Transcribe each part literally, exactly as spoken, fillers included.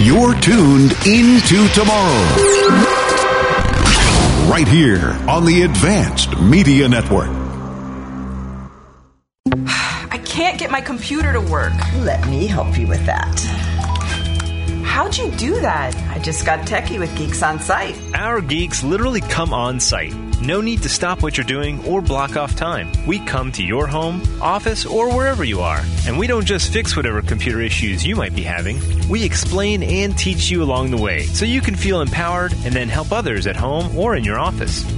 You're tuned into tomorrow, right here on the Advanced Media Network. I can't get my computer to work. Let me help you with that. How'd you do that? I just got techie with Geeks On Site. Our geeks literally come on site. No need to stop what you're doing or block off time. We come to your home, office, or wherever you are. And we don't just fix whatever computer issues you might be having. We explain and teach you along the way so you can feel empowered and then help others at home or in your office.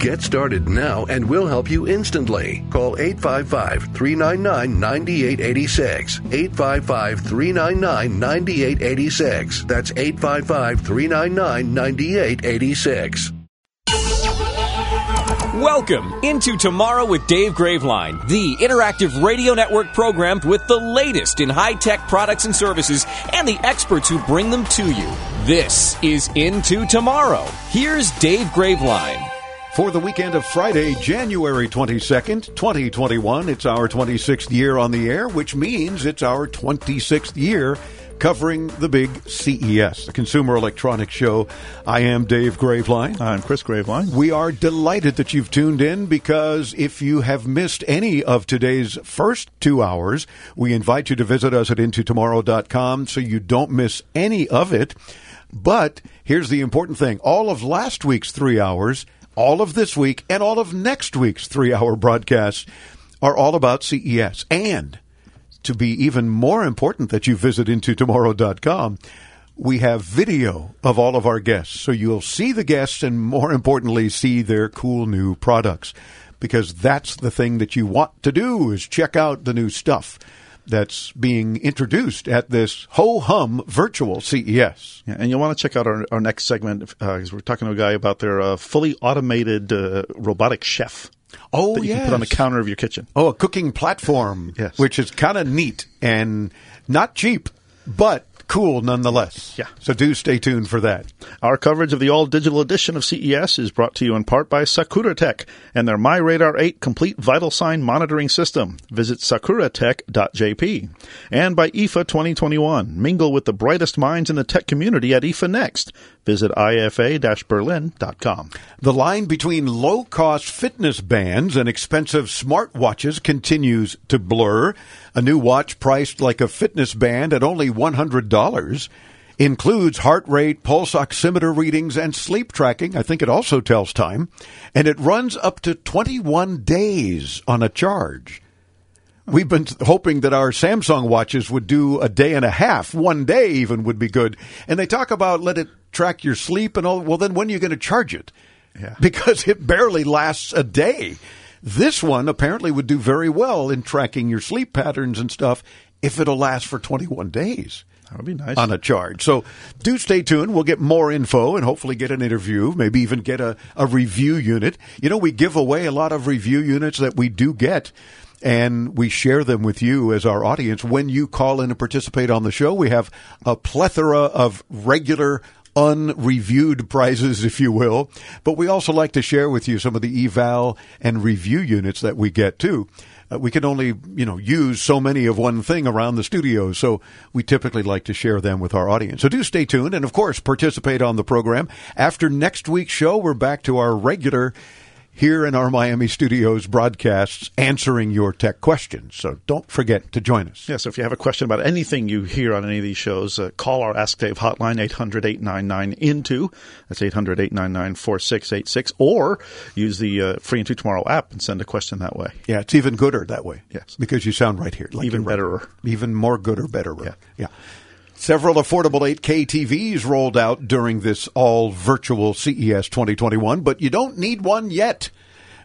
Get started now and we'll help you instantly. Call eight five five, three nine nine, nine eight eight six. eight five five, three nine nine, nine eight eight six. That's eight five five, three nine nine, nine eight eight six. Welcome into Tomorrow with Dave Graveline, the interactive radio network program with the latest in high-tech products and services and the experts who bring them to you. This is Into Tomorrow. Here's Dave Graveline. For the weekend of Friday, January twenty-second, twenty twenty-one, it's our twenty-sixth year on the air, which means it's our twenty-sixth year covering the big C E S, the Consumer Electronics Show. I am Dave Graveline. I'm Chris Graveline. We are delighted that you've tuned in, because if you have missed any of today's first two hours, we invite you to visit us at into tomorrow dot com so you don't miss any of it. But here's the important thing. All of last week's three hours, all of this week, and all of next week's three-hour broadcasts are all about C E S. And to be even more important that you visit into tomorrow dot com, we have video of all of our guests. So you'll see the guests and, more importantly, see their cool new products, because that's the thing that you want to do, is check out the new stuff that's being introduced at this ho-hum virtual C E S. Yeah, and you'll want to check out our, our next segment, because uh, we're talking to a guy about their uh, fully automated uh, robotic chef. Oh, that you yes. can put on the counter of your kitchen. Oh, a cooking platform, yes. which is kind of neat and not cheap, but cool nonetheless. Yeah. So do stay tuned for that. Our coverage of the all-digital edition of C E S is brought to you in part by Sakuratech and their MyRadar eight Complete Vital Sign Monitoring System. Visit sakuratech dot j p. And by I F A twenty twenty-one. Mingle with the brightest minds in the tech community at I F A Next. Visit I F A dash berlin dot com. The line between low-cost fitness bands and expensive smartwatches continues to blur. A new watch priced like a fitness band at only one hundred dollars includes heart rate, pulse oximeter readings, and sleep tracking. I think it also tells time. And it runs up to twenty-one days on a charge. We've been hoping that our Samsung watches would do a day and a half. One day even would be good. And they talk about let it track your sleep and all. Well, then when are you going to charge it? Yeah. Because it barely lasts a day. This one apparently would do very well in tracking your sleep patterns and stuff if it'll last for twenty-one days. That would be nice. On a charge. So do stay tuned. We'll get more info and hopefully get an interview, maybe even get a, a review unit. You know, we give away a lot of review units that we do get, and we share them with you as our audience. When you call in and participate on the show, we have a plethora of regular unreviewed prizes, if you will. But we also like to share with you some of the eval and review units that we get, too. Uh, we can only, you know, use so many of one thing around the studio, so we typically like to share them with our audience. So do stay tuned and, of course, participate on the program. After next week's show, we're back to our regular, here in our Miami studios, broadcasts answering your tech questions. So don't forget to join us. Yes, yeah, so if you have a question about anything you hear on any of these shows, uh, call our Ask Dave hotline, eight hundred, eight nine nine, I N T O. That's eight hundred, eight nine nine, four six eight six. Or use the uh, free Into Tomorrow app and send a question that way. Yeah, it's even gooder that way. Yes. Because you sound right here. Like even betterer. Even more gooder, betterer. Yeah. yeah. Several affordable eight K T Vs rolled out during this all-virtual C E S twenty twenty-one, but you don't need one yet.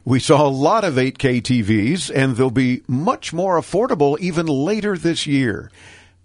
We saw a lot of eight K T Vs, and they'll be much more affordable even later this year.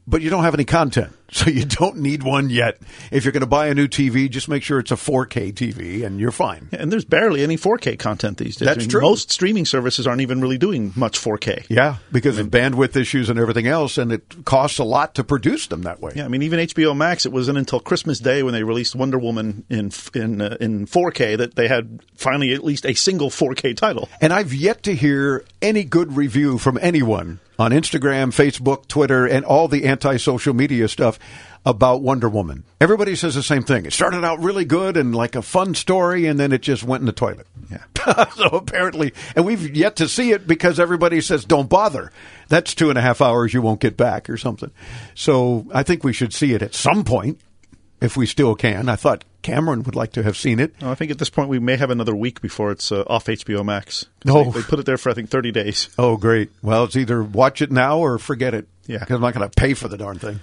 but you don't have any content, so you don't need one yet. If you're going to buy a new T V, just make sure it's a four K T V, and you're fine. And there's barely any four K content these days. That's I mean, true. Most streaming services aren't even really doing much four K. Yeah, because I mean, of bandwidth issues and everything else, and it costs a lot to produce them that way. Yeah, I mean, even H B O Max, it wasn't until Christmas Day when they released Wonder Woman in in uh, in four K that they had finally at least a single four K title. And I've yet to hear any good review from anyone on Instagram, Facebook, Twitter, and all the anti-social media stuff about Wonder Woman. Everybody says the same thing. It started out really good and like a fun story, and then it just went in the toilet. Yeah. So apparently, and we've yet to see it because everybody says, don't bother. That's two and a half hours you won't get back or something. So I think we should see it at some point, if we still can. I thought Cameron would like to have seen it. Oh, I think at this point we may have another week before it's uh, off H B O Max. No, oh. they, they put it there for, I think, thirty days. Oh, great. Well, it's either watch it now or forget it. Yeah. Because I'm not going to pay for the darn thing.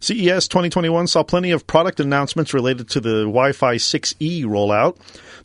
C E S twenty twenty-one saw plenty of product announcements related to the Wi-Fi six E rollout.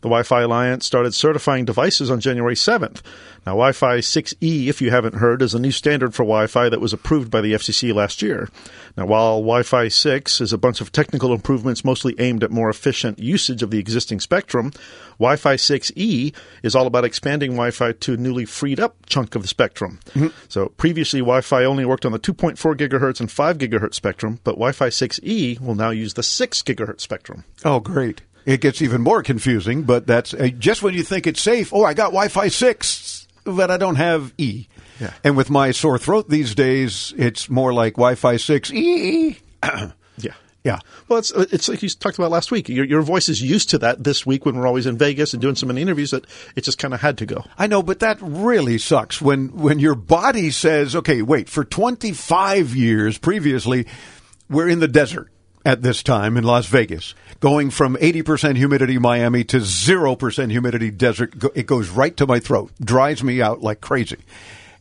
The Wi-Fi Alliance started certifying devices on January seventh. Now, Wi-Fi six E, if you haven't heard, is a new standard for Wi-Fi that was approved by the F C C last year. Now, while Wi-Fi six is a bunch of technical improvements mostly aimed at more efficient usage of the existing spectrum, Wi-Fi six E is all about expanding Wi-Fi to a newly freed up chunk of the spectrum. Mm-hmm. So, previously, Wi-Fi only worked on the two point four gigahertz and five gigahertz spectrum, but Wi-Fi six E will now use the six gigahertz spectrum. Oh, great. It gets even more confusing, but that's uh, just when you think it's safe. Oh, I got Wi-Fi six, but I don't have E. Yeah. And with my sore throat these days, it's more like Wi-Fi six E. Yeah. Yeah. Well, it's it's like you talked about last week. Your your voice is used to that this week when we're always in Vegas and doing so many interviews that it just kind of had to go. I know, but that really sucks when when your body says, okay, wait, for twenty-five years previously, we're in the desert at this time in Las Vegas, going from eighty percent humidity Miami to zero percent humidity desert. It goes right to my throat, dries me out like crazy.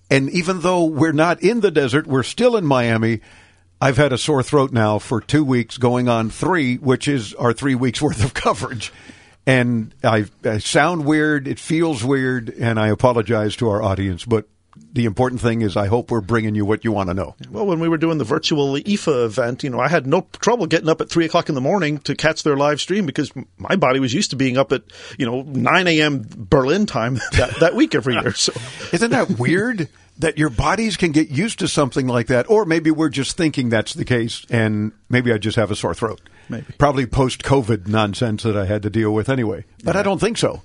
And even though we're not in the desert, we're still in Miami. I've had a sore throat now for two weeks going on three, which is our three weeks worth of coverage. And I, I sound weird. It feels weird. And I apologize to our audience, but the important thing is I hope we're bringing you what you want to know. Well, when we were doing the virtual I F A event, you know, I had no trouble getting up at three o'clock in the morning to catch their live stream because my body was used to being up at, you know, nine a.m. Berlin time that, that week every year. So, isn't that weird that your bodies can get used to something like that? Or maybe we're just thinking that's the case and maybe I just have a sore throat. Maybe. Probably post-COVID nonsense that I had to deal with anyway. But yeah. I don't think so.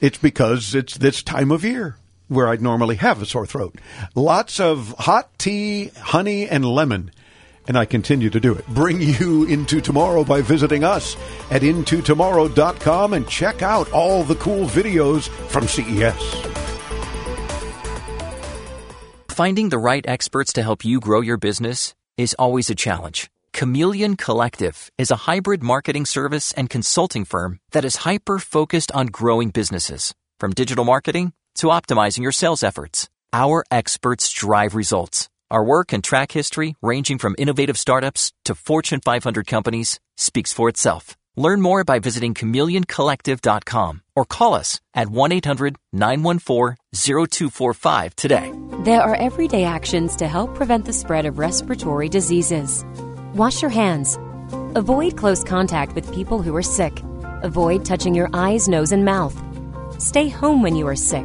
It's because it's this time of year where I'd normally have a sore throat. Lots of hot tea, honey, and lemon. And I continue to do it. Bring you Into Tomorrow by visiting us at into tomorrow dot com and check out all the cool videos from C E S. Finding the right experts to help you grow your business is always a challenge. Chameleon Collective is a hybrid marketing service and consulting firm that is hyper-focused on growing businesses, from digital marketing to optimizing your sales efforts. Our experts drive results. Our work and track history, ranging from innovative startups to Fortune five hundred companies, speaks for itself. Learn more by visiting chameleon collective dot com or call us at one eight hundred nine one four oh two four five today. There are everyday actions to help prevent the spread of respiratory diseases. Wash your hands. Avoid close contact with people who are sick. Avoid touching your eyes, nose, and mouth. Stay home when you are sick.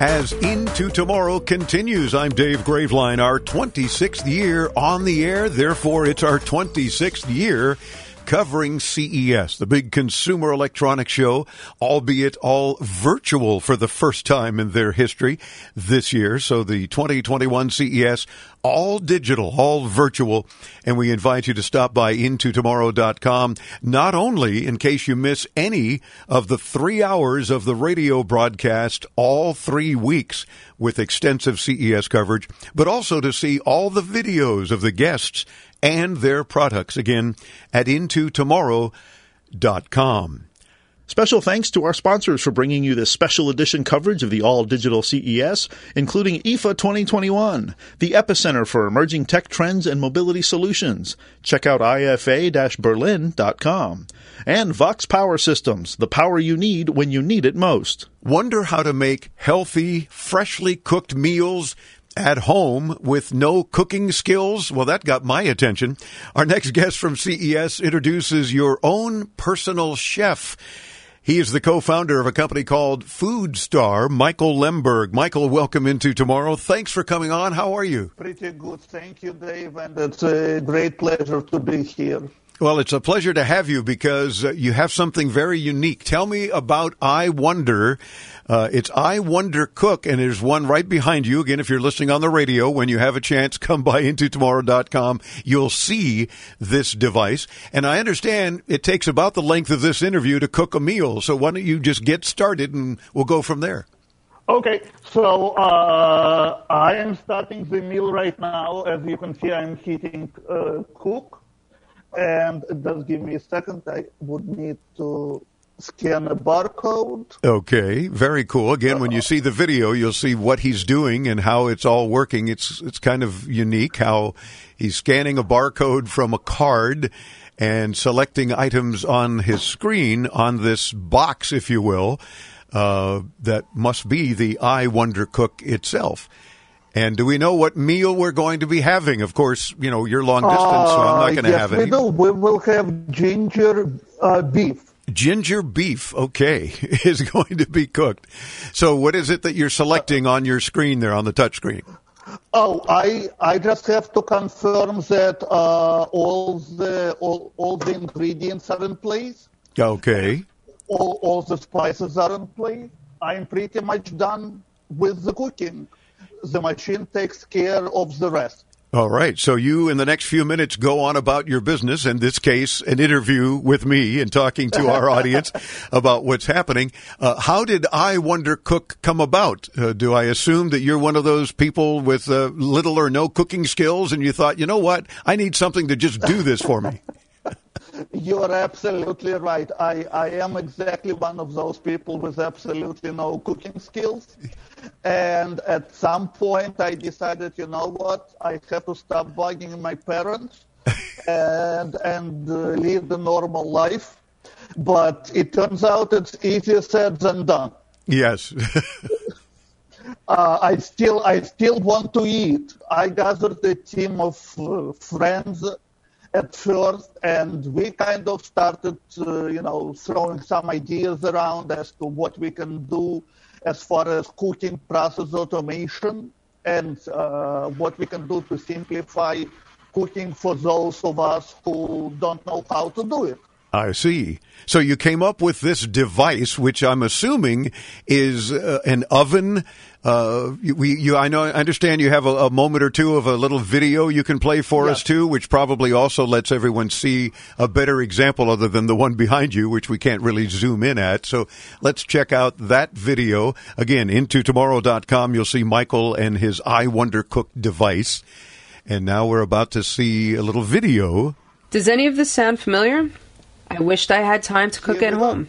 As Into Tomorrow continues, I'm Dave Graveline, our twenty-sixth year on the air. Therefore, it's our twenty-sixth year covering C E S, the big Consumer Electronics Show, albeit all virtual for the first time in their history this year. So the twenty twenty-one C E S, all digital, all virtual. And we invite you to stop by into tomorrow dot com, not only in case you miss any of the three hours of the radio broadcast all three weeks with extensive C E S coverage, but also to see all the videos of the guests and their products, again, at into tomorrow dot com. Special thanks to our sponsors for bringing you this special edition coverage of the all-digital C E S, including I F A twenty twenty-one, the epicenter for emerging tech trends and mobility solutions. Check out I F A dash berlin dot com. And Vox Power Systems, the power you need when you need it most. Wonder how to make healthy, freshly cooked meals at home with no cooking skills? Well, that got my attention. Our next guest from C E S introduces your own personal chef. He is the co-founder of a company called Food Star, Michael Lemberg. Michael, welcome into tomorrow. Thanks for coming on. How are you? Pretty good. Thank you, Dave, and it's a great pleasure to be here. Well, it's a pleasure to have you because you have something very unique. Tell me about I Wonder. Uh, it's iWonderCook, and there's one right behind you. Again, if you're listening on the radio, when you have a chance, come by into tomorrow dot com. You'll see this device. And I understand it takes about the length of this interview to cook a meal. So why don't you just get started, and we'll go from there. Okay, so uh, I am starting the meal right now. As you can see, I'm hitting uh, cook. And just give me a second. I would need to scan a barcode. Okay, very cool. Again, when you see the video, you'll see what he's doing and how it's all working. It's it's kind of unique how he's scanning a barcode from a card and selecting items on his screen on this box, if you will, uh, that must be the iWonderCook itself. And do we know what meal we're going to be having? Of course, you know, you're long distance, uh, so I'm not going to yes, have any. We, do. we will have ginger uh, beef. Ginger beef, okay, is going to be cooked. So what is it that you're selecting on your screen there, on the touch screen? Oh, I I just have to confirm that uh, all the all, all the ingredients are in place. Okay. All, all the spices are in place. I'm pretty much done with the cooking. The machine takes care of the rest. All right. So you, in the next few minutes, go on about your business, in this case, an interview with me and talking to our audience about what's happening. Uh, how did iWonderCook come about? Uh, do I assume that you're one of those people with uh, little or no cooking skills and you thought, you know what, I need something to just do this for me? You're absolutely right. I, I am exactly one of those people with absolutely no cooking skills. And at some point I decided, you know what, I have to stop bugging my parents and, and uh, live the normal life. But it turns out it's easier said than done. Yes. Uh, I still I still want to eat. I gathered a team of uh, friends at first, and we kind of started, uh, you know, throwing some ideas around as to what we can do as far as cooking process automation and uh, what we can do to simplify cooking for those of us who don't know how to do it. I see. So you came up with this device, which I'm assuming is uh, an oven. Uh, we, you, I know, I understand you have a, a moment or two of a little video you can play for yes. us too, which probably also lets everyone see a better example other than the one behind you, which we can't really zoom in at. So let's check out that video. Again, into tomorrow dot com, you'll see Michael and his iWonderCook device. And now we're about to see a little video. Does any of this sound familiar? I wished I had time to cook at home.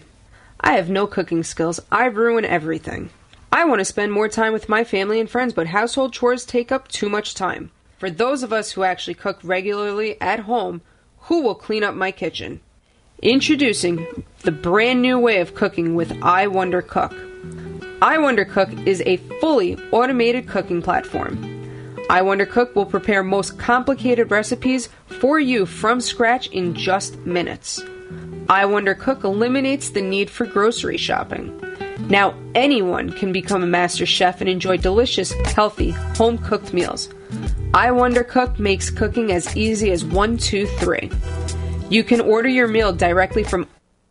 I have no cooking skills. I ruin everything. I want to spend more time with my family and friends, but household chores take up too much time. For those of us who actually cook regularly at home, who will clean up my kitchen? Introducing the brand new way of cooking with iWonderCook. iWonderCook is a fully automated cooking platform. iWonderCook will prepare most complicated recipes for you from scratch in just minutes. iWonderCook eliminates the need for grocery shopping. Now anyone can become a master chef and enjoy delicious, healthy, home-cooked meals. iWonderCook makes cooking as easy as one, two, three. You can order your meal directly from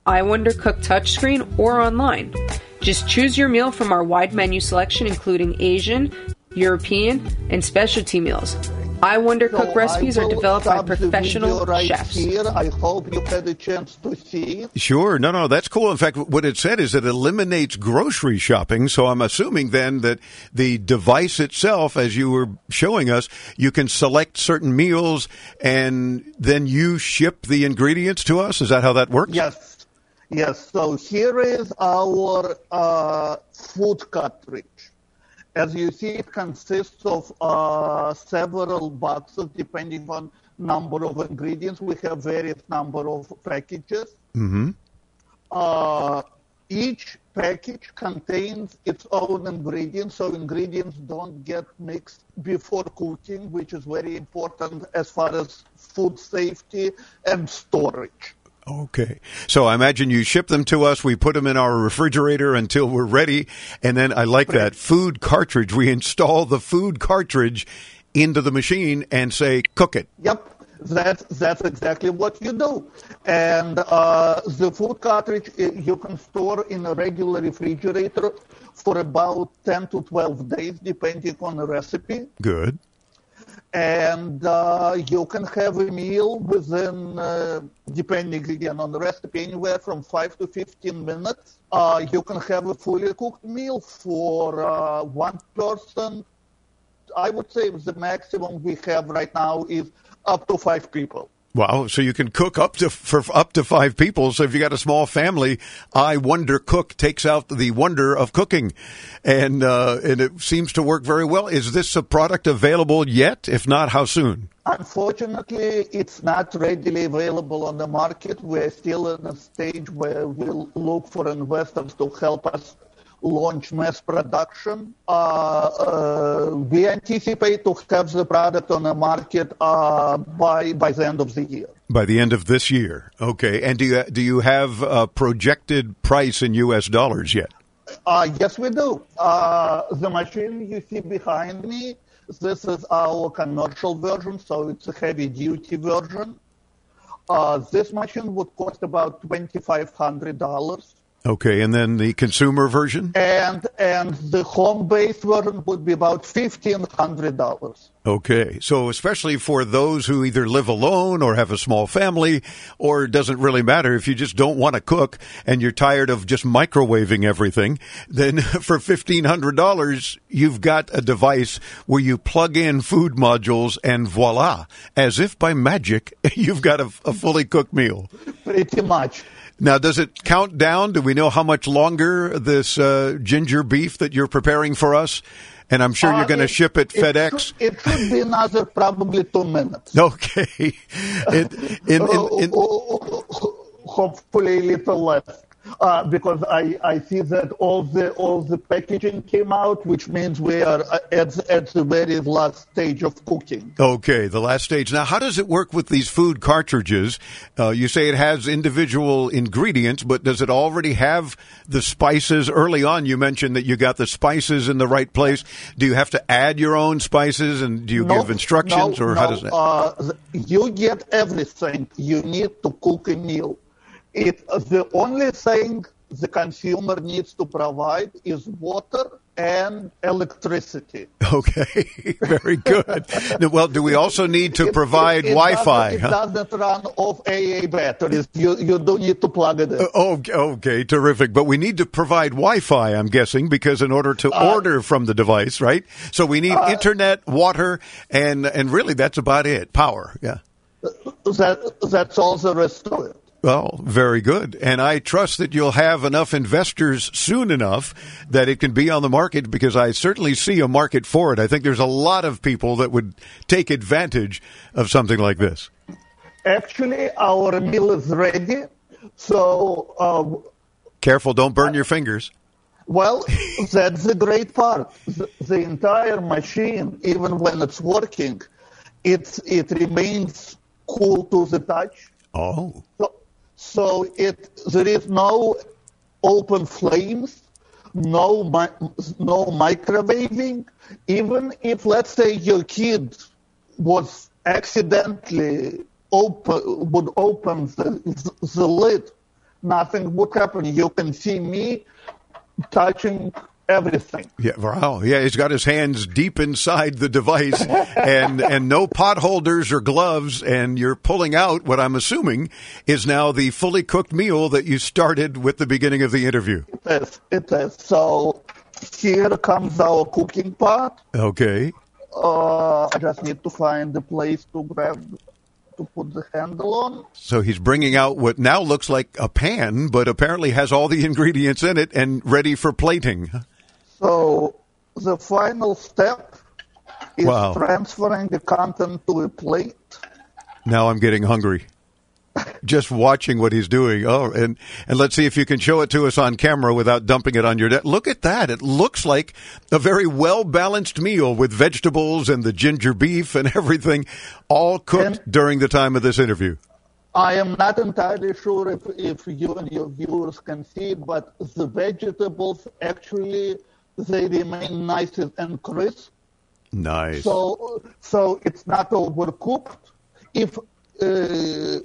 iWonderCook touchscreen or online. Just choose your meal from our wide menu selection, including Asian, European, and specialty meals. iWonderCook so recipes are developed by professional right chefs. Here. I hope you had a chance to see. Sure. No, no, that's cool. In fact, what it said is it eliminates grocery shopping. So I'm assuming then that the device itself, as you were showing us, you can select certain meals and then you ship the ingredients to us. Is that how that works? Yes. Yes, so here is our uh, food cartridge. As you see, it consists of uh, several boxes, depending on number of ingredients. We have various number of packages. Mm-hmm. Uh, each package contains its own ingredients, so ingredients don't get mixed before cooking, which is very important as far as food safety and storage. Okay. So I imagine you ship them to us, we put them in our refrigerator until we're ready, and then I like that food cartridge. We install the food cartridge into the machine and say, cook it. Yep. That, that's exactly what you do. And uh, the food cartridge you can store in a regular refrigerator for about ten to twelve days, depending on the recipe. Good. And uh, you can have a meal within, uh, depending again on the recipe, anywhere from five to fifteen minutes. Uh, you can have a fully cooked meal for uh, one person. I would say the maximum we have right now is up to five people. Wow, so you can cook up to for up to five people. So if you got a small family, iWonderCook takes out the wonder of cooking, and uh, and it seems to work very well. Is this a product available yet? If not, how soon? Unfortunately, it's not readily available on the market. We're still in a stage where we'll look for investors to help us launch mass production. Uh, uh, we anticipate to have the product on the market uh, by by the end of the year. By the end of this year, okay. And do you do you have a projected price in U S dollars yet? Uh, yes, we do. Uh, the machine you see behind me, this is our commercial version, so it's a heavy-duty version. Uh, this machine would cost about twenty-five hundred dollars. Okay, and then the consumer version? And and the home-based version would be about fifteen hundred dollars. Okay, so especially for those who either live alone or have a small family, or it doesn't really matter if you just don't want to cook and you're tired of just microwaving everything, then for fifteen hundred dollars, you've got a device where you plug in food modules and voila, as if by magic, you've got a, a fully cooked meal. Pretty much. Now, does it count down? Do we know how much longer this uh, ginger beef that you're preparing for us? And I'm sure uh, you're going to ship it, it FedEx. Should, it should be another probably two minutes. Okay. It, in, in, in, Hopefully a little less. Uh, because I, I see that all the all the packaging came out, which means we are at, at the very last stage of cooking. Okay, the last stage. Now, how does it work with these food cartridges? Uh, you say it has individual ingredients, but does it already have the spices? Early on, you mentioned that you got the spices in the right place. Do you have to add your own spices, and do you no, give instructions, no, or no, how does that? Uh, you get everything you need to cook a meal. It, the only thing the consumer needs to provide is water and electricity. Okay, very good. Well, do we also need to provide it, it, it Wi-Fi? Doesn't, huh? It doesn't run off double A batteries. You, you do need to plug it in. Uh, okay, okay, terrific. But we need to provide Wi-Fi, I'm guessing, because in order to uh, order from the device, right? So we need uh, internet, water, and, and really that's about it, power, yeah. That, that's all there is to it. Well, very good. And I trust that you'll have enough investors soon enough that it can be on the market, because I certainly see a market for it. I think there's a lot of people that would take advantage of something like this. Actually, our meal is ready. So, uh, careful, don't burn uh, your fingers. Well, that's the great part. The, the entire machine, even when it's working, it's, it remains cool to the touch. Oh. So, So it there is no open flames, no mi- no microwaving. Even if, let's say, your kid was accidentally open would open the, the lid, nothing would happen. You can see me touching everything. Yeah, wow. Yeah, he's got his hands deep inside the device, and and no potholders or gloves, and you're pulling out what I'm assuming is now the fully cooked meal that you started with the beginning of the interview. It is. It is. So here comes our cooking part. Okay. Uh, I just need to find the place to grab to put the handle on. So he's bringing out what now looks like a pan, but apparently has all the ingredients in it and ready for plating. So the final step is wow. transferring the content to a plate. Now I'm getting hungry. Just watching what he's doing. Oh, and, and let's see if you can show it to us on camera without dumping it on your desk. Look at that. It looks like a very well-balanced meal with vegetables and the ginger beef and everything, all cooked and during the time of this interview. I am not entirely sure if, if you and your viewers can see it, but the vegetables actually, they remain nice and crisp. Nice. So, so it's not overcooked. If... Uh,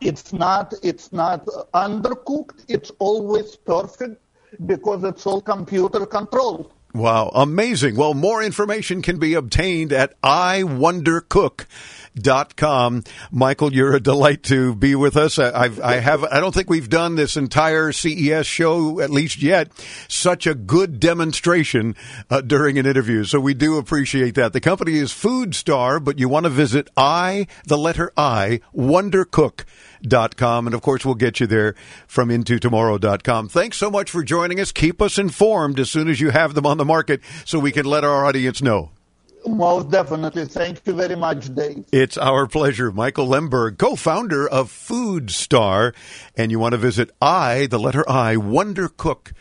It's not it's not undercooked. It's always perfect because it's all computer controlled. Wow, amazing. Well, more information can be obtained at i wonder cook dot com. Michael, you're a delight to be with us. I, I've, I have I don't think we've done this entire C E S show, at least yet, such a good demonstration uh, during an interview. So we do appreciate that. The company is Food Star, but you want to visit I, the letter I, wonder cook dot com. And, of course, we'll get you there from into tomorrow dot com. Thanks so much for joining us. Keep us informed as soon as you have them on the market so we can let our audience know. Most definitely. Thank you very much, Dave. It's our pleasure. Michael Lemberg, co-founder of Food Star. And you want to visit I, the letter I, wonder cook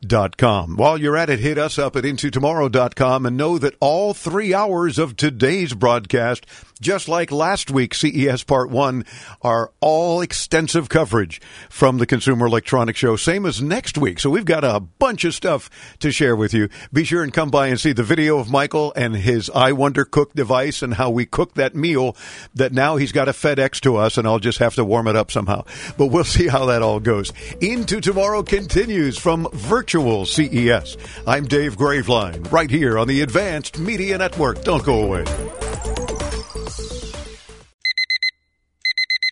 dot com. While you're at it, hit us up at into tomorrow dot com and know that all three hours of today's broadcast, just like last week's C E S Part one, are all extensive coverage from the Consumer Electronics Show, same as next week. So we've got a bunch of stuff to share with you. Be sure and come by and see the video of Michael and his iWonderCook device and how we cooked that meal that now he's got to FedEx to us, and I'll just have to warm it up somehow. But we'll see how that all goes. Into Tomorrow continues from virtual C E S. I'm Dave Graveline, right here on the Advanced Media Network. Don't go away.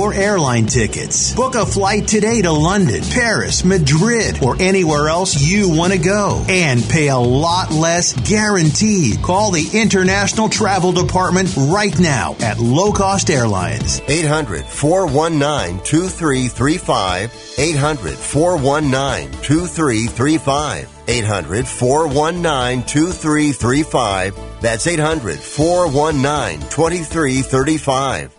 Your airline tickets. Book a flight today to London, Paris, Madrid, or anywhere else you want to go and pay a lot less guaranteed. Call the International Travel Department right now at Low Cost Airlines. eight hundred, four one nine, two three three five. eight hundred, four one nine, two three three five. eight hundred, four one nine, two three three five. That's eight hundred, four one nine, two three three five.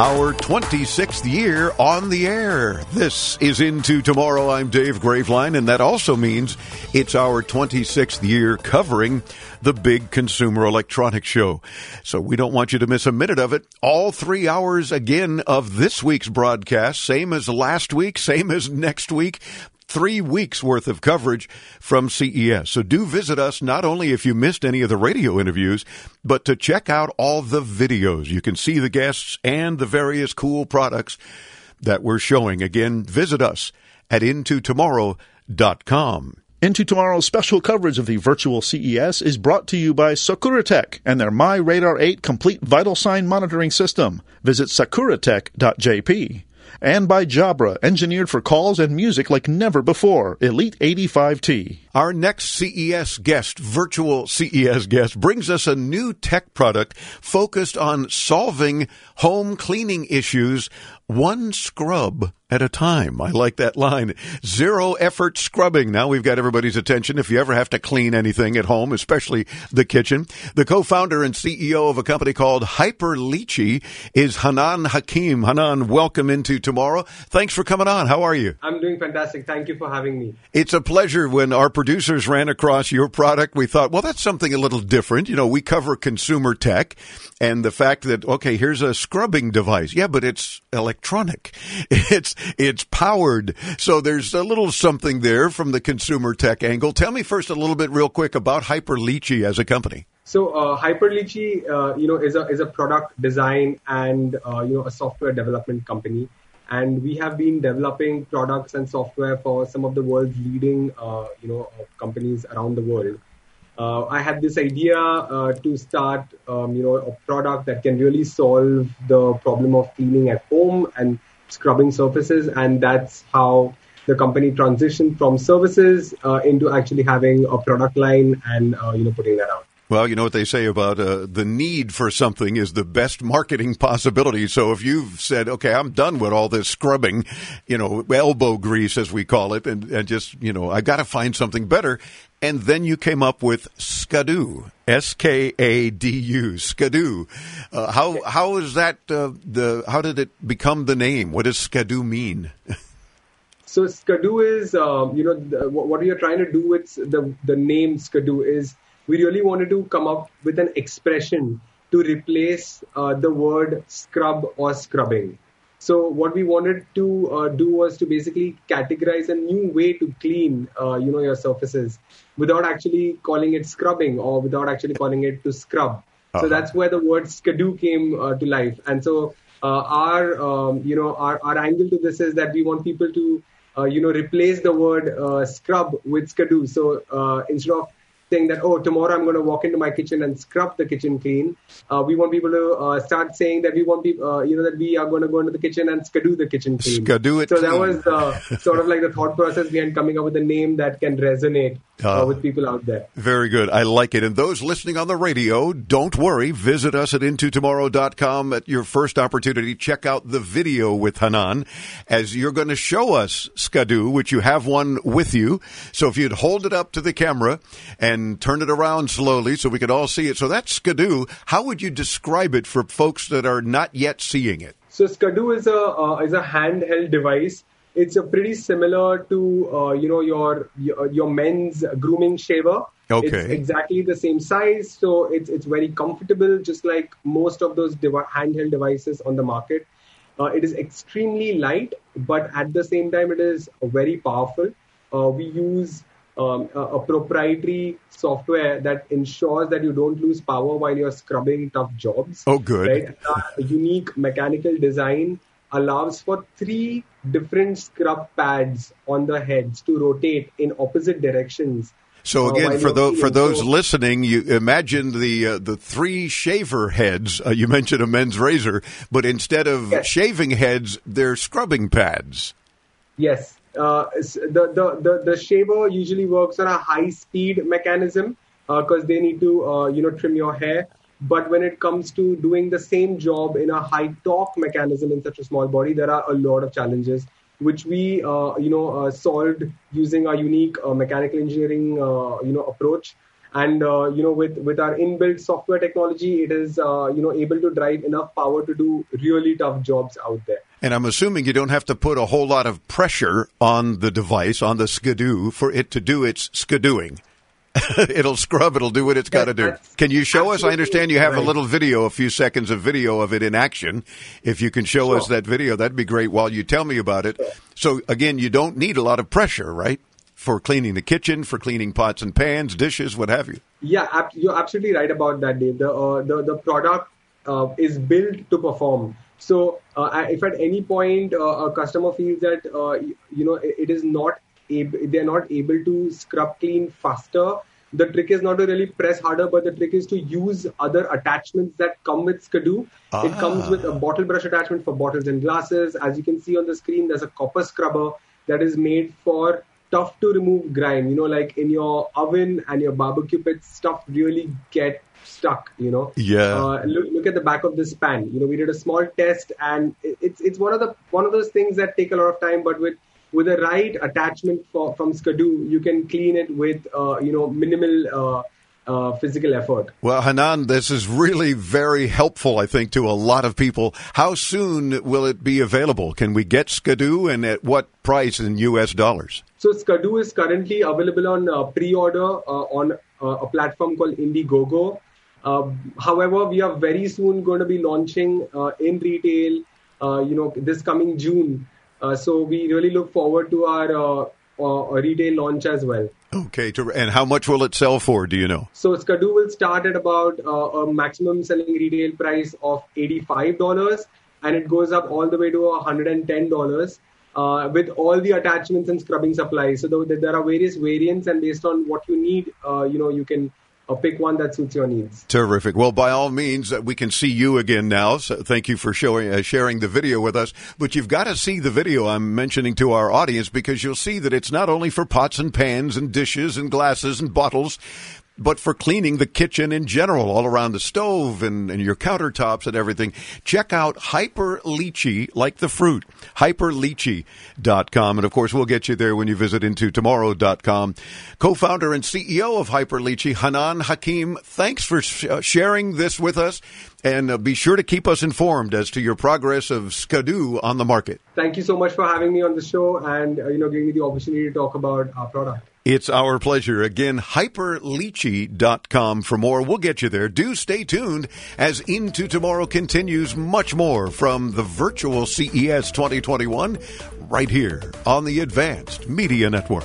Our twenty-sixth year on the air. This is Into Tomorrow. I'm Dave Graveline, and that also means it's our twenty-sixth year covering the big Consumer Electronics Show. So we don't want you to miss a minute of it. All three hours again of this week's broadcast, same as last week, same as next week. Three weeks worth of coverage from C E S. So do visit us not only if you missed any of the radio interviews, but to check out all the videos. You can see the guests and the various cool products that we're showing. Again, visit us at into tomorrow dot com. Into Tomorrow's special coverage of the virtual C E S is brought to you by Sakuratech and their My Radar eight complete vital sign monitoring system. Visit sakura tech dot j p. And by Jabra, engineered for calls and music like never before, Elite eighty-five T. Our next C E S guest, virtual C E S guest, brings us a new tech product focused on solving home cleaning issues one scrub at a time. I like that line. Zero effort scrubbing. Now we've got everybody's attention if you ever have to clean anything at home, especially the kitchen. The co-founder and C E O of a company called Hyper Leachy is Hanan Hakim. Hanan, welcome Into Tomorrow. Thanks for coming on. How are you? I'm doing fantastic. Thank you for having me. It's a pleasure. When our producers ran across your product, we thought, well, that's something a little different. You know, we cover consumer tech and the fact that, okay, here's a scrubbing device. Yeah, but it's electronic. electronic. It's it's powered. So there's a little something there from the consumer tech angle. Tell me first a little bit real quick about Hyper Leachy as a company. So uh, Hyper Leachy, uh, you know, is a is a product design and uh, you know a software development company, and we have been developing products and software for some of the world's leading uh, you know companies around the world. Uh, I had this idea uh, to start um, you know a product that can really solve the problem of cleaning at home and scrubbing surfaces, and that's how the company transitioned from services uh, into actually having a product line and uh, you know putting that out. Well, you know what they say about uh, the need for something is the best marketing possibility. So if you've said, okay, I'm done with all this scrubbing, you know, elbow grease as we call it, and, and just, you know, I've got to find something better. And then you came up with Skadu, S K A D U, Skadu. Uh, how how is that uh, the how did it become the name? What does Skadu mean? So Skadu is, um, you know, the, what you're trying to do with the the name Skadu is, we really wanted to come up with an expression to replace uh, the word scrub or scrubbing. So what we wanted to uh, do was to basically categorize a new way to clean, uh, you know, your surfaces without actually calling it scrubbing or without actually calling it to scrub. Uh-huh. So that's where the word Skadu came uh, to life. And so uh, our, um, you know, our, our angle to this is that we want people to, uh, you know, replace the word uh, scrub with Skadu. So uh, instead of saying that, oh, tomorrow I'm going to walk into my kitchen and scrub the kitchen clean. Uh, we want people to uh, start saying that we want people, uh, you know, that we are going to go into the kitchen and skadu the kitchen clean. Skadu it. So that was uh, sort of like the thought process behind coming up with a name that can resonate uh, uh, with people out there. Very good. I like it. And those listening on the radio, don't worry. Visit us at into tomorrow dot com at your first opportunity. Check out the video with Hanan as you're going to show us Skadu, which you have one with you. So if you'd hold it up to the camera and and turn it around slowly so we could all see it. So that's Skadu. How would you describe it for folks that are not yet seeing it? So Skadu is a uh, is a handheld device. It's a pretty similar to uh, you know your, your your men's grooming shaver. Okay. It's exactly the same size, so it's it's very comfortable, just like most of those dev- handheld devices on the market. Uh, it is extremely light, but at the same time, it is very powerful. Uh, we use Um, a, a proprietary software that ensures that you don't lose power while you're scrubbing tough jobs. Oh, good. Right? A unique mechanical design allows for three different scrub pads on the heads to rotate in opposite directions. So again, uh, for those for those listening, you imagine the uh, the three shaver heads. Uh, you mentioned a men's razor, but instead of yes. shaving heads, they're scrubbing pads. Yes. Uh, the, the, the, the shaver usually works on a high-speed mechanism because uh, they need to, uh, you know, trim your hair. But when it comes to doing the same job in a high-torque mechanism in such a small body, there are a lot of challenges, which we, uh, you know, uh, solved using our unique uh, mechanical engineering, uh, you know, approach. And, uh, you know, with, with our inbuilt software technology, it is, uh, you know, able to drive enough power to do really tough jobs out there. And I'm assuming you don't have to put a whole lot of pressure on the device, on the Skadu, for it to do its Skaduing. It'll scrub, it'll do what it's got to do. Can you show us? I understand you have right. a little video, a few seconds of video of it in action. If you can show sure. us that video, that'd be great while you tell me about it. So, again, you don't need a lot of pressure, right? For cleaning the kitchen, for cleaning pots and pans, dishes, what have you. Yeah, ab- you're absolutely right about that, Dave. The uh, the, the product uh, is built to perform. So uh, if at any point uh, a customer feels that uh, you know it is not ab- they're not able to scrub clean faster, the trick is not to really press harder, but the trick is to use other attachments that come with Skadu. Ah. It comes with a bottle brush attachment for bottles and glasses. As you can see on the screen, there's a copper scrubber that is made for tough to remove grime, you know, like in your oven and your barbecue pit, stuff really get stuck, you know. Yeah. Uh, look, look at the back of this pan. You know, we did a small test, and it's it's one of the one of those things that take a lot of time, but with with the right attachment for, from Skadu, you can clean it with uh, you know minimal. Uh, Uh, physical effort. Well, Hanan, this is really very helpful, I think, to a lot of people. How soon will it be available? Can we get Skadu, and at what price in U S dollars? So Skadu is currently available on uh, pre-order uh, on uh, a platform called Indiegogo. Uh, however, we are very soon going to be launching uh, in retail uh, you know, this coming June. Uh, so we really look forward to our uh, uh, retail launch as well. Okay. And how much will it sell for, do you know? So Skadu will start at about uh, a maximum selling retail price of eighty-five dollars, and it goes up all the way to one hundred ten dollars uh, with all the attachments and scrubbing supplies. So th- there are various variants, and based on what you need, uh, you know, you can uh, pick one that suits your needs. Terrific. Well, by all means, we can see you again now. So thank you for showing, uh, sharing the video with us. But you've got to see the video I'm mentioning to our audience, because you'll see that it's not only for pots and pans and dishes and glasses and bottles, but for cleaning the kitchen in general, all around the stove and, and your countertops and everything. Check out Hyper Leachy, like the fruit, hyper leachy dot com. And, of course, we'll get you there when you visit into tomorrow dot com. Co-founder and C E O of Hyper Leachy, Hanan Hakim, thanks for sh- sharing this with us. And uh, be sure to keep us informed as to your progress of Skadu on the market. Thank you so much for having me on the show and uh, you know, giving me the opportunity to talk about our product. It's our pleasure. Again, hyper leachy dot com for more. We'll get you there. Do stay tuned as Into Tomorrow continues. Much more from the virtual C E S twenty twenty-one right here on the Advanced Media Network.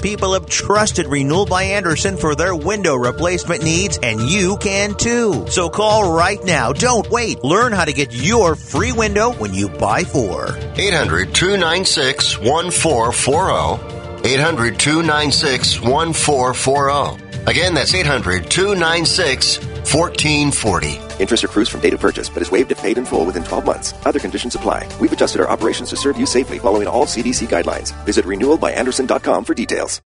People have trusted Renewal by Andersen for their window replacement needs, and you can too. So call right now. Don't wait. Learn how to get your free window when you buy four. eight hundred two nine six one four four zero. eight hundred two nine six one four four zero. Again, that's eight hundred two nine six one four four zero. Interest accrues from date of purchase, but is waived if paid in full within twelve months. Other conditions apply. We've adjusted our operations to serve you safely following all C D C guidelines. Visit renewal by andersen dot com for details.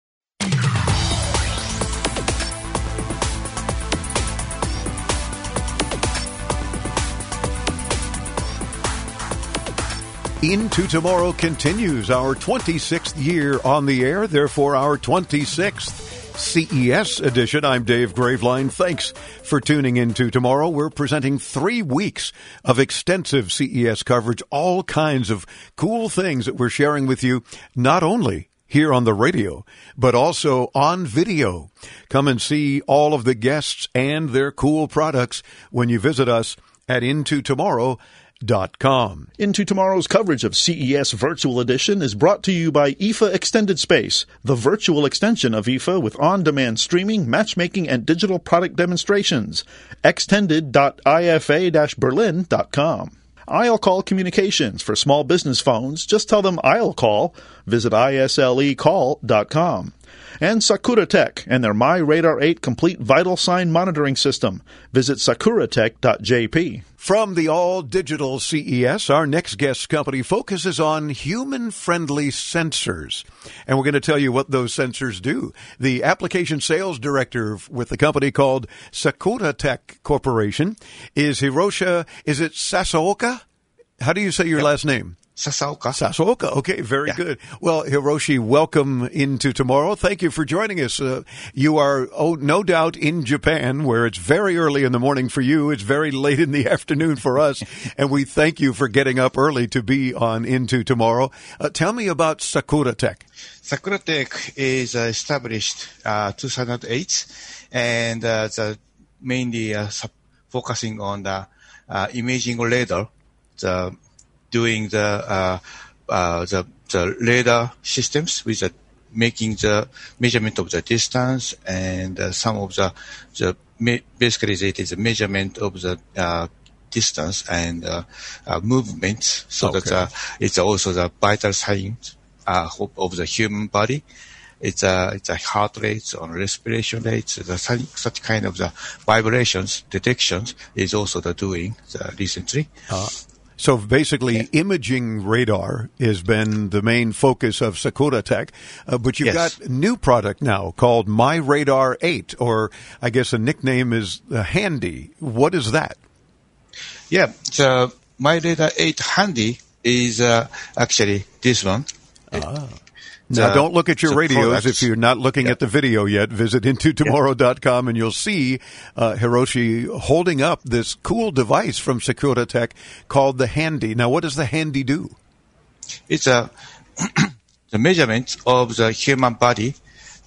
Into Tomorrow continues, our twenty-sixth year on the air, therefore our twenty-sixth C E S edition. I'm Dave Graveline. Thanks for tuning in to Tomorrow. We're presenting three weeks of extensive C E S coverage, all kinds of cool things that we're sharing with you, not only here on the radio, but also on video. Come and see all of the guests and their cool products when you visit us at into tomorrow dot com. Into Tomorrow's coverage of C E S Virtual Edition is brought to you by I F A Extended Space, the virtual extension of I F A with on-demand streaming, matchmaking, and digital product demonstrations. extended dot I F A dash berlin dot com. I'll Call Communications for small business phones. Just tell them I'll call. Visit I S L E call dot com. And Sakura Tech and their MyRadar eight Complete Vital Sign Monitoring System. Visit sakura tech dot j p. From the all-digital C E S, our next guest company focuses on human-friendly sensors. And we're going to tell you what those sensors do. The application sales director with the company called Sakura Tech Corporation is Hiroshi, is it Sasaoka? How do you say your yep. last name? Sasaoka. Sasaoka. Okay, very yeah. good. Well, Hiroshi, welcome Into Tomorrow. Thank you for joining us. Uh, you are, oh, no doubt, in Japan, where it's very early in the morning for you. It's very late in the afternoon for us, and we thank you for getting up early to be on Into Tomorrow. Uh, tell me about Sakura Tech. Sakura Tech is uh, established uh, two thousand eight, and uh, the mainly uh, focusing on the uh, imaging radar, the doing the uh, uh, the the radar systems with the, making the measurement of the distance and uh, some of the the me- basically it is a measurement of the uh, distance and uh, uh, movements. So okay. that uh, it's also the vital signs uh, of the human body. It's a it's a heart rates or respiration rates. The such kind of the vibrations detections is also the doing the recently. Uh. So basically, yeah. imaging radar has been the main focus of Sakura Tech, uh, but you've yes. got a new product now called MyRadar eight, or I guess a nickname is uh, Handy. What is that? Yeah, so MyRadar eight handy is uh, actually this one. Ah. Now, the, don't look at your radios products. If you're not looking yeah. at the video yet. Visit into tomorrow dot com, and you'll see uh, Hiroshi holding up this cool device from Sakura Tech called the Handy. Now, what does the Handy do? It's a the measurement of the human body,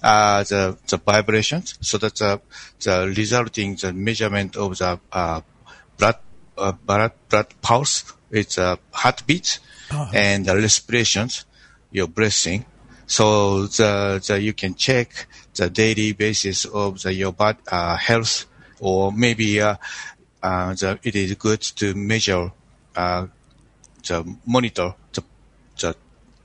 uh, the the vibrations, so that the, the resulting the measurement of the uh, blood, uh, blood blood pulse, it's a uh, heartbeat, uh-huh. and the respirations, your breathing. So the, the you can check the daily basis of the, your body, uh, health, or maybe uh, uh, the, it is good to measure, uh, the monitor the the,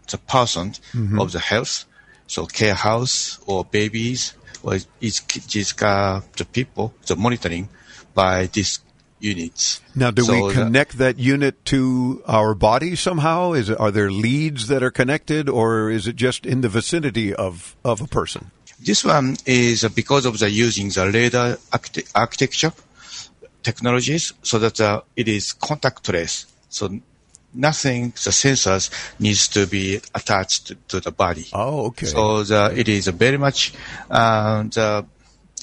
the person mm-hmm. of the health. So care house or babies or it's just uh, the people the monitoring by this. Units. Now, do so we connect that, that unit to our body somehow? Is Are there leads that are connected, or is it just in the vicinity of, of a person? This one is because of the using the radar archite- architecture technologies, so that uh, it is contactless. So nothing, the sensors needs to be attached to, to the body. Oh, okay. So the, it is very much, uh, the,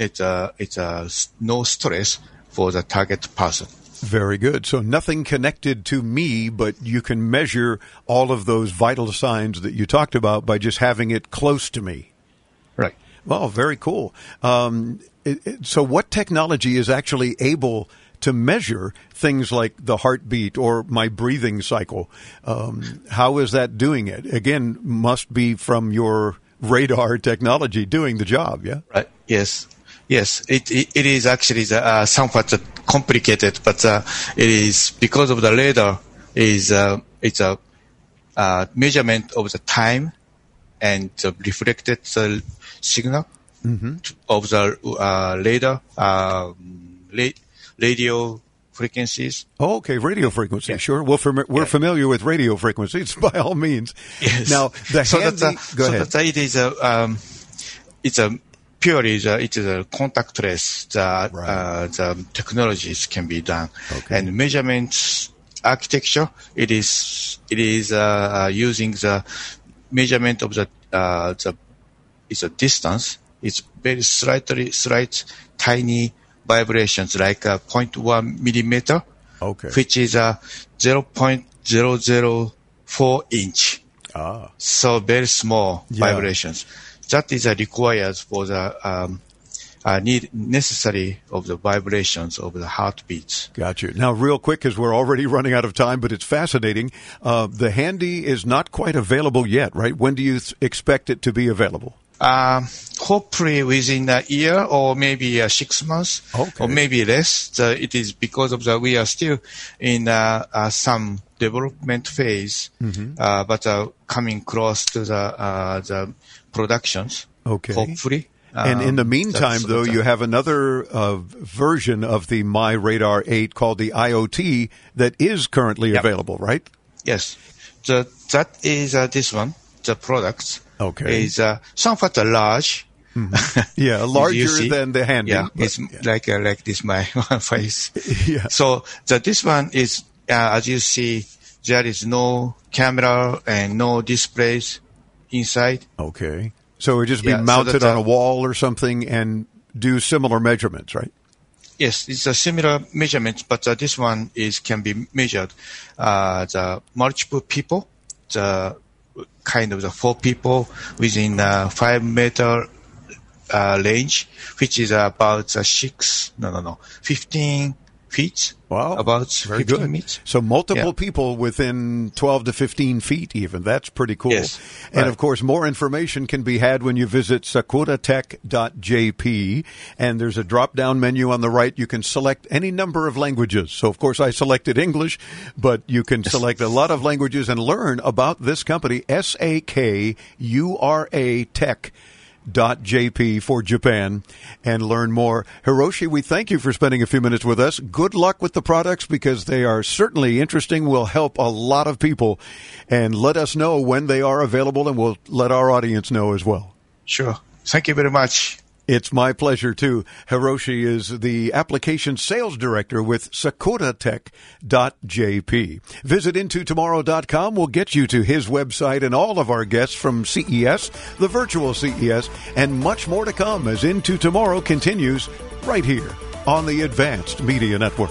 it's a, it's a no stress for the target person. Very good. So nothing connected to me, but you can measure all of those vital signs that you talked about by just having it close to me. Right. Well, very cool. Um, it, it, so what technology is actually able to measure things like the heartbeat or my breathing cycle? Um, how is that doing it? Again, must be from your radar technology doing the job, yeah? Right. Yes. Yes, it, it it is actually the, uh, somewhat complicated, but uh, it is because of the radar. Is uh, it's a uh, measurement of the time and the reflected uh, signal mm-hmm. of the uh, radar uh, ra- radio frequencies. Oh, okay, radio frequency. Yeah. Sure, we're, fami- we're yeah. familiar with radio frequencies by all means. Yes. Now the so handy. That, uh, go so ahead. That it is a um, it's a purely, the, it is a contactless the, right. uh, the technologies can be done, okay. and measurement architecture. It is it is uh, using the measurement of the uh, the it's a distance. It's very slightly slight tiny vibrations, like uh, zero point one millimeter, okay. which is a uh, zero point zero zero four inch. Ah, so very small yeah. vibrations. That is uh, required for the um, uh, need necessary of the vibrations of the heartbeats. Got you. Now, real quick, because we're already running out of time, but it's fascinating. Uh, the Handy is not quite available yet, right? When do you th- expect it to be available? Um, hopefully within a year or maybe uh, six months okay. or maybe less. So it is because of the we are still in uh, uh, some development phase, mm-hmm. uh, but uh, coming close to the uh, the productions. Okay. Hopefully. And um, in the meantime, though, you have another uh, version of the MyRadar eight called the I O T that is currently yep. available, right? Yes. The, that is uh, this one. The product okay. is uh, somewhat large. Mm-hmm. Yeah, larger than the Handy. Yeah, it's yeah. like uh, like this my face. Yeah. So the, this one is, uh, as you see, there is no camera and no displays inside. Okay. So it would just be yeah, mounted so that, uh, on a wall or something and do similar measurements, right? Yes, it's a similar measurement, but uh, this one is can be measured. Uh, the multiple people, the kind of the four people within uh, five meter uh, range, which is about uh, six, no, no, no, fifteen feet. Wow. About very fifteen good. Meters. So multiple yeah. people within twelve to fifteen feet even. That's pretty cool. Yes. And, right. of course, more information can be had when you visit sakura tech dot j p. And there's a drop-down menu on the right. You can select any number of languages. So, of course, I selected English, but you can select a lot of languages and learn about this company, S A K U R A Tech. Dot J P for Japan and learn more. Hiroshi, we thank you for spending a few minutes with us. Good luck with the products because they are certainly interesting, will help a lot of people, and let us know when they are available and we'll let our audience know as well. Sure. Thank you very much. It's my pleasure, too. Hiroshi is the application sales director with sakura tech dot j p. Visit into tomorrow dot com will get you to his website and all of our guests from C E S, the virtual C E S, and much more to come as Into Tomorrow continues right here on the Advanced Media Network.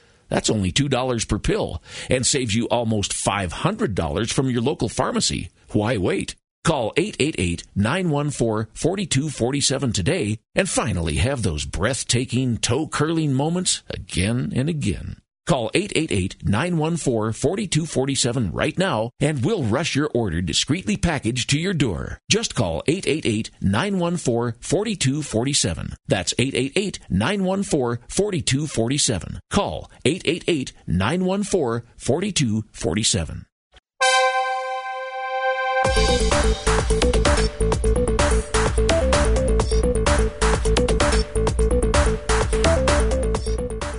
That's only two dollars per pill and saves you almost five hundred dollars from your local pharmacy. Why wait? Call eight eight eight, nine one four, four two four seven today and finally have those breathtaking, toe-curling moments again and again. Call eight eight eight, nine one four, four two four seven right now and we'll rush your order discreetly packaged to your door. Just call eight eight eight, nine one four, four two four seven. That's eight eight eight, nine one four, four two four seven. Call eight eight eight, nine one four, four two four seven.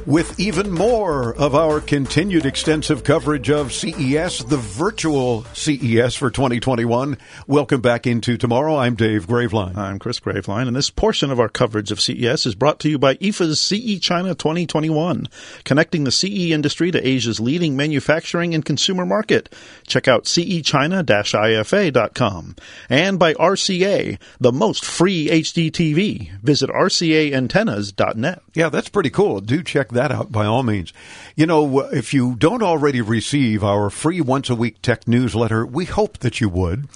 With even more of our continued extensive coverage of C E S, the virtual C E S for twenty twenty-one, welcome back Into Tomorrow. I'm Dave Graveline. I'm Chris Graveline, and this portion of our coverage of C E S is brought to you by I F A's C E China twenty twenty-one, connecting the C E industry to Asia's leading manufacturing and consumer market. Check out c e china dash i f a dot com. And by R C A, the most free H D T V. Visit r c a antennas dot net. Yeah, that's pretty cool. Do check that out by all means. You know, if you don't already receive our free once a week tech newsletter, we hope that you would.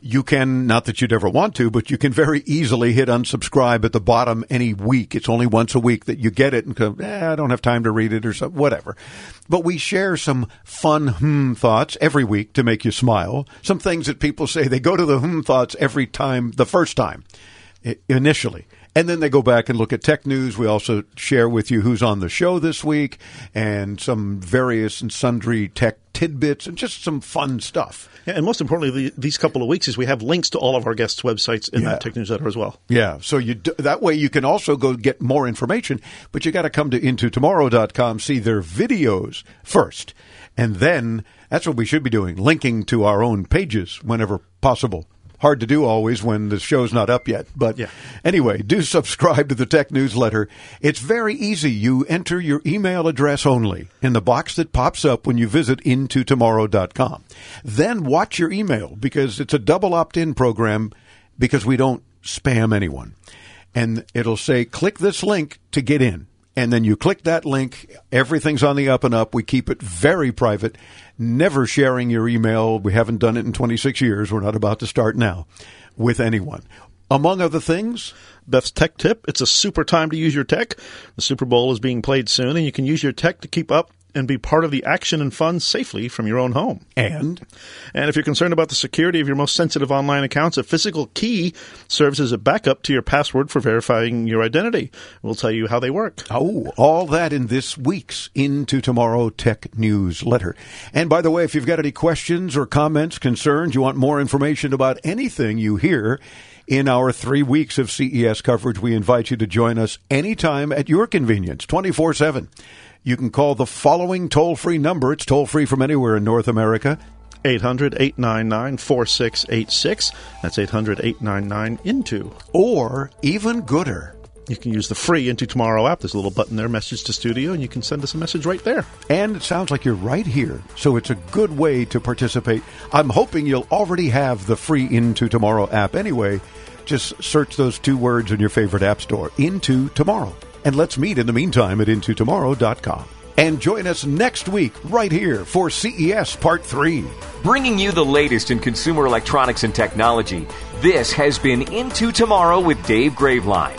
You can, not that you'd ever want to, but you can very easily hit unsubscribe at the bottom any week. It's only once a week that you get it and go, eh, I don't have time to read it or something, whatever. But we share some fun hmm thoughts every week to make you smile. Some things that people say, they go to the hmm thoughts every time, the first time, initially. And then they go back and look at tech news. We also share with you who's on the show this week and some various and sundry tech tidbits and just some fun stuff. Yeah, and most importantly, the, these couple of weeks is we have links to all of our guests' websites in yeah. that tech newsletter as well. Yeah, so you do, that way you can also go get more information, but you got to come to into tomorrow dot com, see their videos first, and then that's what we should be doing, linking to our own pages whenever possible. Hard to do always when the show's not up yet. But yeah. anyway, do subscribe to the tech newsletter. It's very easy. You enter your email address only in the box that pops up when you visit into tomorrow dot com. Then watch your email because it's a double opt-in program because we don't spam anyone. And it'll say, click this link to get in. And then you click that link. Everything's on the up and up. We keep it very private, never sharing your email. We haven't done it in twenty-six years. We're not about to start now with anyone. Among other things, Beth's tech tip. It's a super time to use your tech. The Super Bowl is being played soon, and you can use your tech to keep up and be part of the action and fun safely from your own home. And? And if you're concerned about the security of your most sensitive online accounts, a physical key serves as a backup to your password for verifying your identity. We'll tell you how they work. Oh, all that in this week's Into Tomorrow Tech Newsletter. And by the way, if you've got any questions or comments, concerns, you want more information about anything you hear in our three weeks of C E S coverage, we invite you to join us anytime at your convenience, twenty-four seven. You can call the following toll-free number. It's toll-free from anywhere in North America. eight hundred, eight nine nine, four six eight six. That's eight hundred, eight nine nine, INTO. Or even gooder, you can use the free Into Tomorrow app. There's a little button there, Message to Studio, and you can send us a message right there. And it sounds like you're right here, so it's a good way to participate. I'm hoping you'll already have the free Into Tomorrow app anyway. Just search those two words in your favorite app store, Into Tomorrow. And let's meet in the meantime at into tomorrow dot com. And join us next week right here for C E S Part three. Bringing you the latest in consumer electronics and technology, this has been Into Tomorrow with Dave Graveline.